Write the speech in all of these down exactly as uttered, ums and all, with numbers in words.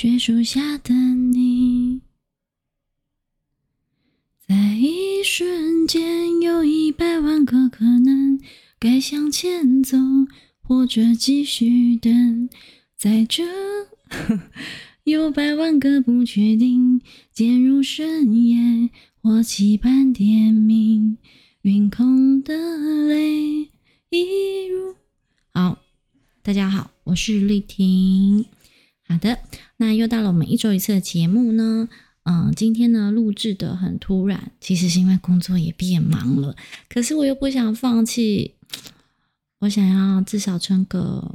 雪树下的你，在一瞬间有一百万个可能，该向前走或者继续等，在这有百万个不确定，渐入深夜或期盼点名，云空的泪一如。好，大家好，我是丽婷。好的，那又到了我们一周一次的节目呢。嗯，今天呢录制的很突然，其实是因为工作也变忙了，可是我又不想放弃，我想要至少撑个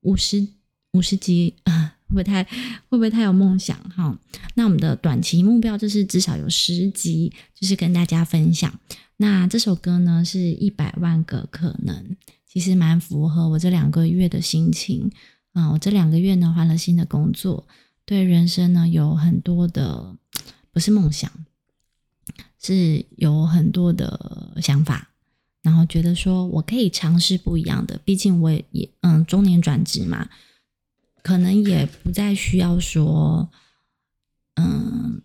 五十五十集啊，会不会太会不会太有梦想哈？那我们的短期目标就是至少有十集，就是跟大家分享。那这首歌呢是一百万个可能，其实蛮符合我这两个月的心情啊、嗯！我这两个月呢换了新的工作。对人生呢有很多的不是梦想，是有很多的想法，然后觉得说我可以尝试不一样的，毕竟我也嗯中年转职嘛，可能也不再需要说嗯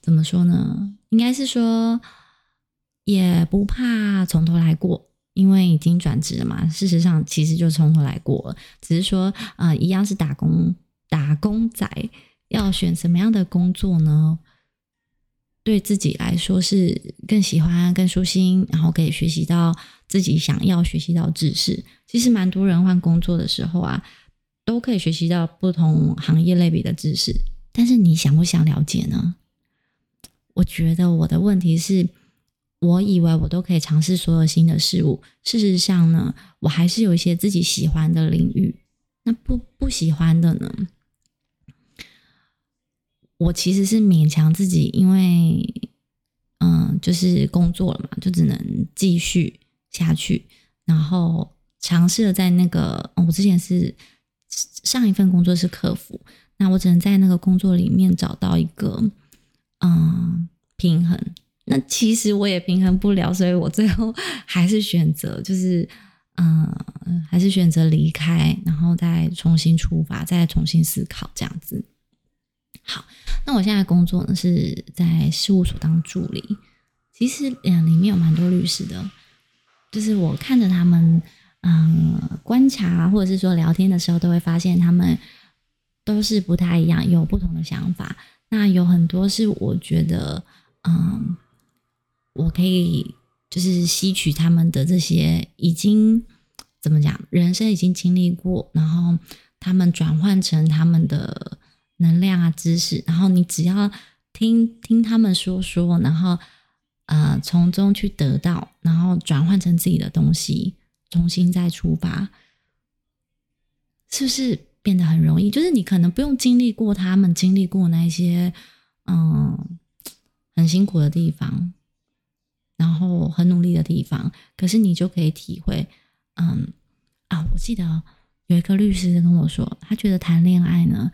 怎么说呢，应该是说也不怕从头来过，因为已经转职了嘛，事实上其实就从头来过了，只是说呃一样是打工打工仔，要选什么样的工作呢？对自己来说是更喜欢、更舒心，然后可以学习到自己想要学习到知识。其实蛮多人换工作的时候啊，都可以学习到不同行业类别的知识，但是你想不想了解呢？我觉得我的问题是，我以为我都可以尝试所有新的事物，事实上呢，我还是有一些自己喜欢的领域，那不不喜欢的呢？我其实是勉强自己，因为嗯，就是工作了嘛，就只能继续下去，然后尝试了在那个、哦、我之前是上一份工作是客服，那我只能在那个工作里面找到一个嗯平衡，那其实我也平衡不了，所以我最后还是选择就是嗯还是选择离开，然后再重新出发，再重新思考这样子。好，那我现在工作呢是在事务所当助理，其实嗯里面有蛮多律师的，就是我看着他们嗯观察或者是说聊天的时候，都会发现他们都是不太一样，有不同的想法。那有很多是我觉得嗯我可以就是吸取他们的这些已经怎么讲，人生已经经历过，然后他们转换成他们的能量啊、知识，然后你只要听听他们说说，然后呃从中去得到，然后转换成自己的东西，重新再出发，是不是变得很容易？就是你可能不用经历过他们经历过那些嗯很辛苦的地方，然后很努力的地方，可是你就可以体会，嗯啊，我记得有一个律师跟我说，他觉得谈恋爱呢，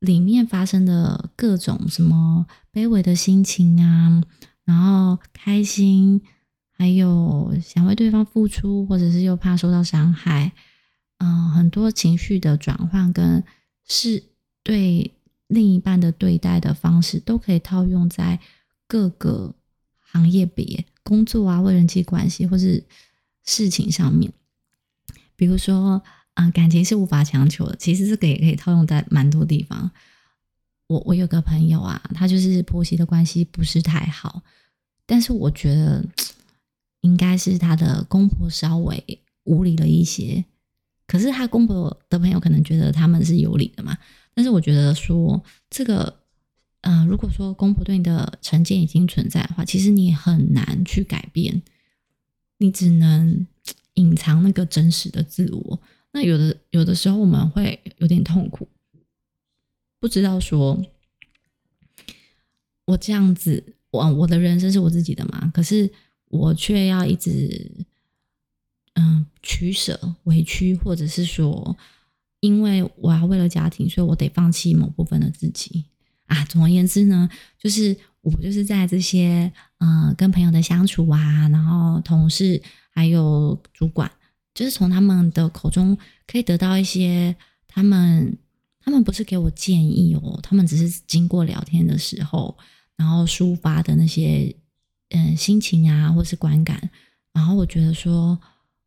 里面发生的各种什么卑微的心情啊，然后开心，还有想为对方付出，或者是又怕受到伤害，嗯，很多情绪的转换跟是对另一半的对待的方式，都可以套用在各个行业别、工作啊、为人际关系或是事情上面。比如说啊、呃，感情是无法强求的，其实这个也可以套用在蛮多地方。我我有个朋友啊，他就是婆媳的关系不是太好，但是我觉得应该是他的公婆稍微无理了一些，可是他公婆的朋友可能觉得他们是有理的嘛。但是我觉得说这个呃，如果说公婆对你的成见已经存在的话，其实你很难去改变，你只能隐藏那个真实的自我。那有的有的时候我们会有点痛苦，不知道说我这样子，我我的人生是我自己的嘛，可是我却要一直嗯取舍、委屈，或者是说因为我要为了家庭，所以我得放弃某部分的自己啊。总而言之呢，就是我就是在这些呃跟朋友的相处啊，然后同事还有主管，就是从他们的口中可以得到一些他们他们不是给我建议哦，他们只是经过聊天的时候，然后抒发的那些嗯心情啊，或是观感，然后我觉得说，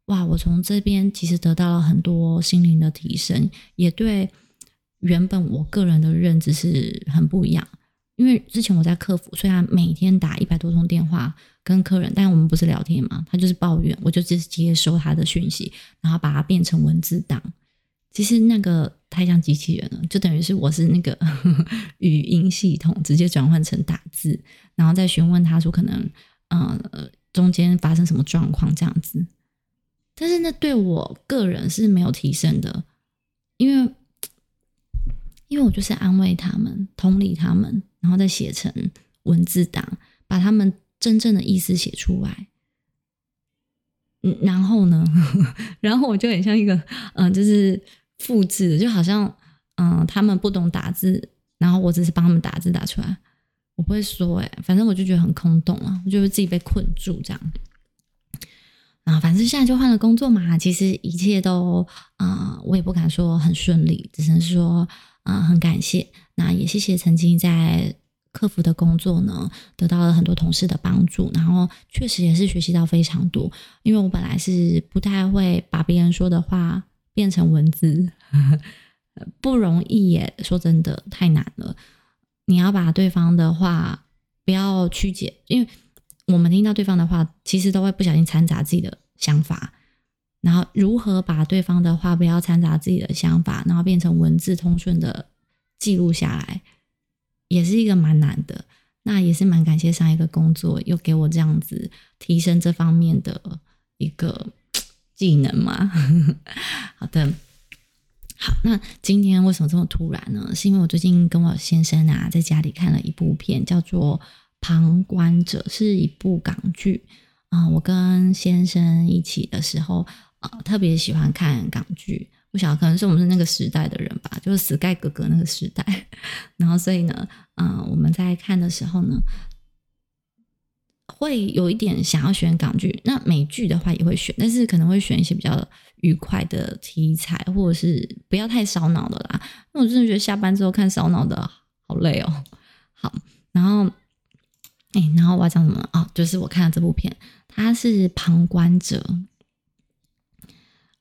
哇，我从这边其实得到了很多心灵的提升，也对原本我个人的认知是很不一样。因为之前我在客服，虽然每天打一百多通电话跟客人，但我们不是聊天嘛，他就是抱怨，我就直接收他的讯息，然后把它变成文字档。其实那个太像机器人了，就等于是我是那个呵呵语音系统直接转换成打字，然后再询问他说可能呃中间发生什么状况这样子。但是那对我个人是没有提升的，因为因为我就是安慰他们，同理他们，然后再写成文字档，把他们真正的意思写出来。嗯，然后呢，然后我就很像一个，嗯、呃，就是复制，就好像，嗯、呃，他们不懂打字，然后我只是帮他们打字打出来。我不会说、欸，哎，反正我就觉得很空洞啊，我就自己被困住这样。然后反正现在就换了工作嘛，其实一切都，啊、呃，我也不敢说很顺利，只能说。啊、嗯，很感谢，那也谢谢曾经在客服的工作呢，得到了很多同事的帮助，然后确实也是学习到非常多，因为我本来是不太会把别人说的话变成文字，不容易耶，说真的太难了，你要把对方的话不要曲解，因为我们听到对方的话，其实都会不小心掺杂自己的想法。然后如何把对方的话不要掺杂自己的想法，然后变成文字通顺的记录下来，也是一个蛮难的。那也是蛮感谢上一个工作又给我这样子提升这方面的一个技能嘛。好的，好，那今天为什么这么突然呢？是因为我最近跟我先生啊在家里看了一部片，叫做《旁观者》，是一部港剧。嗯、呃，我跟先生一起的时候。呃，特别喜欢看港剧，不晓得可能是我们是那个时代的人吧，就是 Sky 哥哥那个时代。然后所以呢，嗯、呃，我们在看的时候呢，会有一点想要选港剧。那美剧的话也会选，但是可能会选一些比较愉快的题材，或者是不要太烧脑的啦。因为我真的觉得下班之后看烧脑的好累哦。好，然后，哎、欸，然后我要讲什么啊、哦？就是我看了这部片，它是《旁观者》。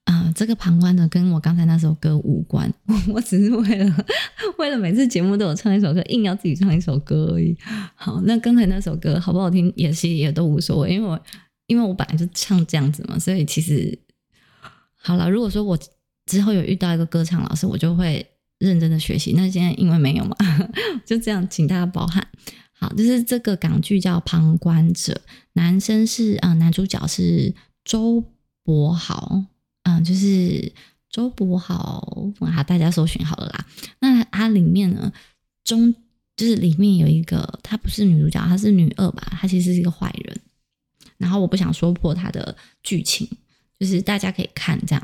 啊、呃，这个旁观者跟我刚才那首歌无关，我只是为了为了每次节目都有唱一首歌，硬要自己唱一首歌而已。好，那刚才那首歌好不好听，也是也都无所谓，因为我因为我本来就唱这样子嘛，所以其实好了。如果说我之后有遇到一个歌唱老师，我就会认真的学习。那现在因为没有嘛，就这样，请大家包涵。好，就是这个港剧叫《旁观者》，男生是啊、呃，男主角是周柏豪。嗯，就是周柏豪，大家搜寻好了啦。那他里面呢，中就是里面有一个，他不是女主角，他是女二吧，他其实是一个坏人。然后我不想说破他的剧情，就是大家可以看这样。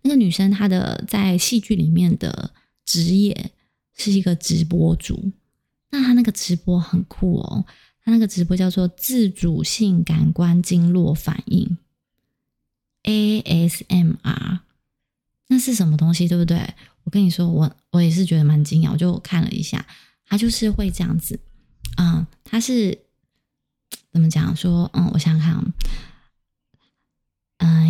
那个女生她的在戏剧里面的职业是一个直播主，那她那个直播很酷哦，她那个直播叫做自主性感官经络反应。A S M R 那是什么东西，对不对？我跟你说，我我也是觉得蛮惊讶，我就看了一下，他就是会这样子，嗯，他是怎么讲说，嗯，我想想看，嗯，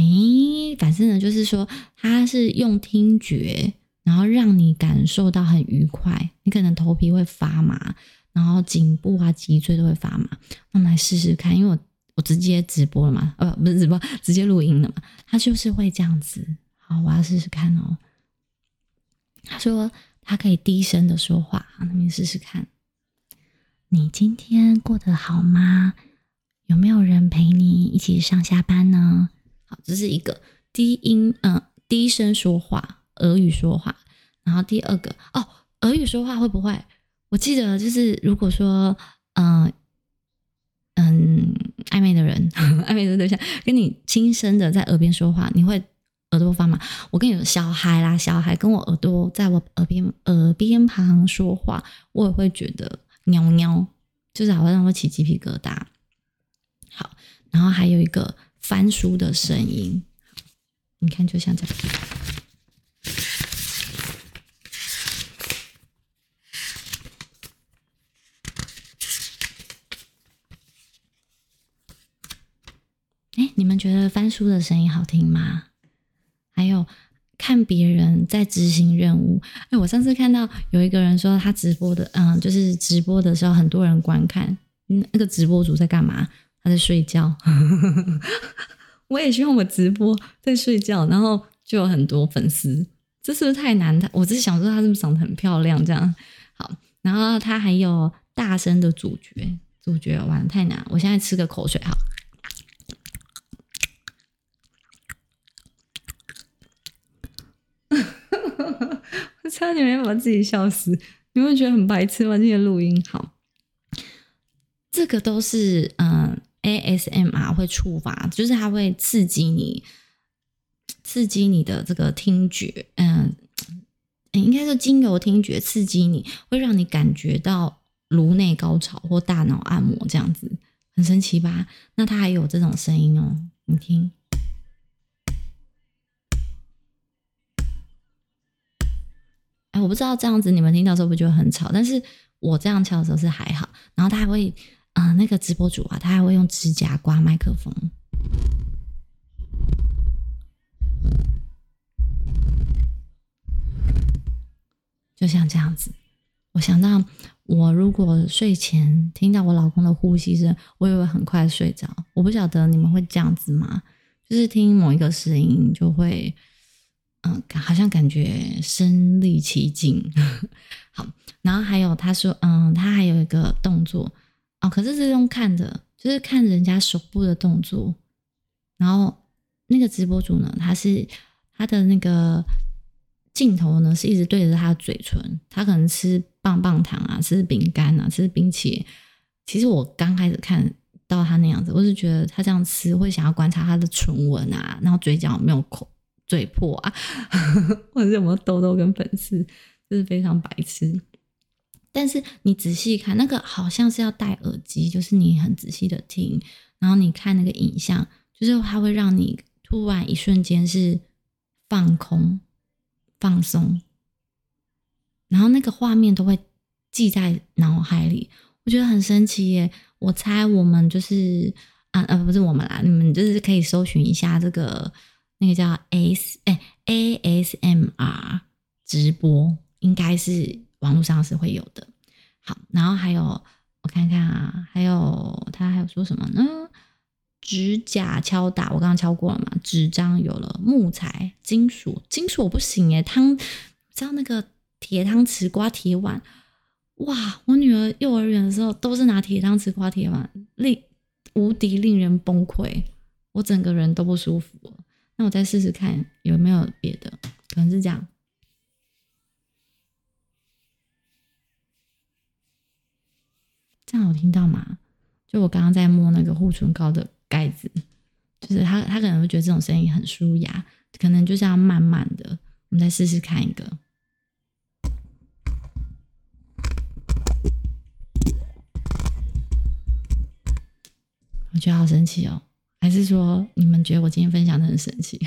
反正呢，就是说他是用听觉，然后让你感受到很愉快，你可能头皮会发麻，然后颈部啊、脊椎都会发麻。那我们来试试看，因为我。我直接直播了嘛？呃，不是直播，直接录音了嘛？他就是会这样子。好，我要试试看哦。他说他可以低声的说话，好，那你试试看。你今天过得好吗？有没有人陪你一起上下班呢？好，这是一个低音，嗯、呃，低声说话，俄语说话。然后第二个哦，俄语说话会不会？我记得就是如果说，嗯、呃。嗯，暧昧的人，暧昧的对象跟你轻声的在耳边说话，你会耳朵发麻。我跟你说，小孩啦，小孩跟我耳朵在我耳边耳边旁说话，我也会觉得喵喵，就是好像会起鸡皮疙瘩。好，然后还有一个翻书的声音，你看就像这样。你们觉得翻书的声音好听吗？还有看别人在执行任务，哎，我上次看到有一个人说他直播的，嗯，就是直播的时候很多人观看，那个直播主在干嘛？他在睡觉。我也希望我直播在睡觉，然后就有很多粉丝，这是不是太难？我只是想说他是不是长得很漂亮这样。好，然后他还有大声的主角，主角完了太难，我现在吃个口水好。我差点没把自己笑死，你会觉得很白痴吗？这些录音好，这个都是嗯 A S M R 会触发，就是它会刺激你，刺激你的这个听觉，嗯，应该是经由听觉刺激你，会让你感觉到颅内高潮或大脑按摩这样子，很神奇吧？那它还有这种声音哦，你听。我不知道这样子你们听到的时候不觉得很吵，但是我这样敲的时候是还好。然后他还会、呃、那个直播主啊，他还会用指甲刮麦克风。就像这样子，我想到我如果睡前听到我老公的呼吸声，我也会很快睡着。我不晓得你们会这样子吗？就是听某一个声音就会嗯，好像感觉身临其境。好，然后还有他说，嗯，他还有一个动作哦，可是这种看的，就是看人家手部的动作。然后那个直播主呢，他是他的那个镜头呢，是一直对着他的嘴唇。他可能吃棒棒糖啊，吃饼干啊，吃冰淇淋。其实我刚开始看到他那样子，我是觉得他这样吃会想要观察他的唇纹啊，然后嘴角有没有口。嘴破啊，或者有没有痘痘跟粉刺，这是非常白痴。但是你仔细看，那个好像是要戴耳机，就是你很仔细的听，然后你看那个影像，就是它会让你突然一瞬间是放空、放松，然后那个画面都会记在脑海里，我觉得很神奇耶。我猜我们就是啊呃、啊、不是我们啦，你们就是可以搜寻一下这个。那个叫 A S M R 直播，应该是网络上是会有的。好，然后还有我看看啊，还有他还有说什么呢？指甲敲打，我刚刚敲过了嘛。纸张有了，木材、金属，金属我不行耶。汤，知道那个铁汤匙刮铁碗，哇！我女儿幼儿园的时候都是拿铁汤匙刮铁碗，令无敌令人崩溃，我整个人都不舒服了。那我再试试看有没有别的，可能是这样。这样有听到吗？就我刚刚在摸那个护唇膏的盖子，就是他他可能会觉得这种声音很舒压，可能就是要慢慢的。我们再试试看一个。我觉得好神奇哦。还是说你们觉得我今天分享的很神奇？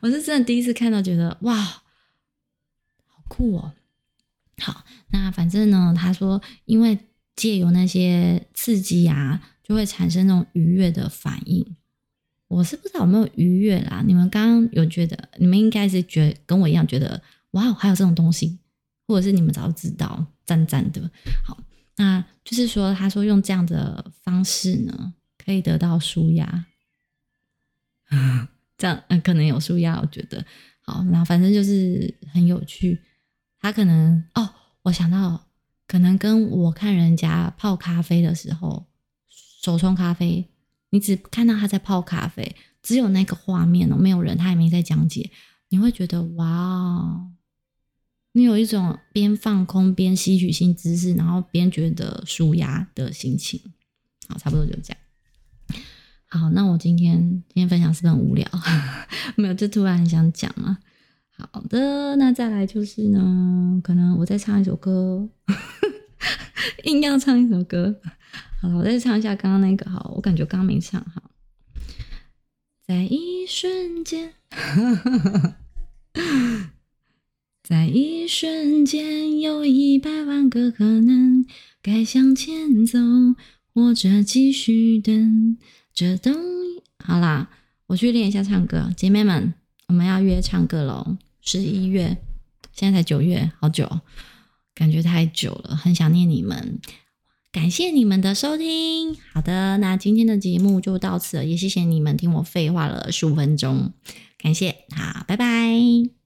我是真的第一次看到觉得哇好酷哦。好，那反正呢他说因为借由那些刺激啊就会产生那种愉悦的反应。我是不知道有没有愉悦啦，你们刚刚有觉得，你们应该是觉得跟我一样觉得哇还有这种东西，或者是你们早知道赞赞的。好，那就是说他说用这样的方式呢可以得到舒压。这样、呃、可能有舒压，我觉得好，然后反正就是很有趣。他可能哦，我想到可能跟我看人家泡咖啡的时候，手冲咖啡，你只看到他在泡咖啡，只有那个画面哦，没有人，他也没在讲解，你会觉得哇，你有一种边放空边吸取新知识，然后边觉得舒压的心情。好，差不多就这样。好，那我今天今天分享是不是很无聊？没有，就突然很想讲啊。好的，那再来就是呢，可能我再唱一首歌，硬要唱一首歌。好了，我再唱一下刚刚那个。好，我感觉刚刚没唱好。在一瞬间，在一瞬间，有一百万个可能，该向前走，或者继续等。这东好啦，我去练一下唱歌，姐妹们，我们要约唱歌喽！十一月，现在才九月，好久，感觉太久了，很想念你们，感谢你们的收听。好的，那今天的节目就到此了，也谢谢你们听我废话了十五分钟，感谢，好，拜拜。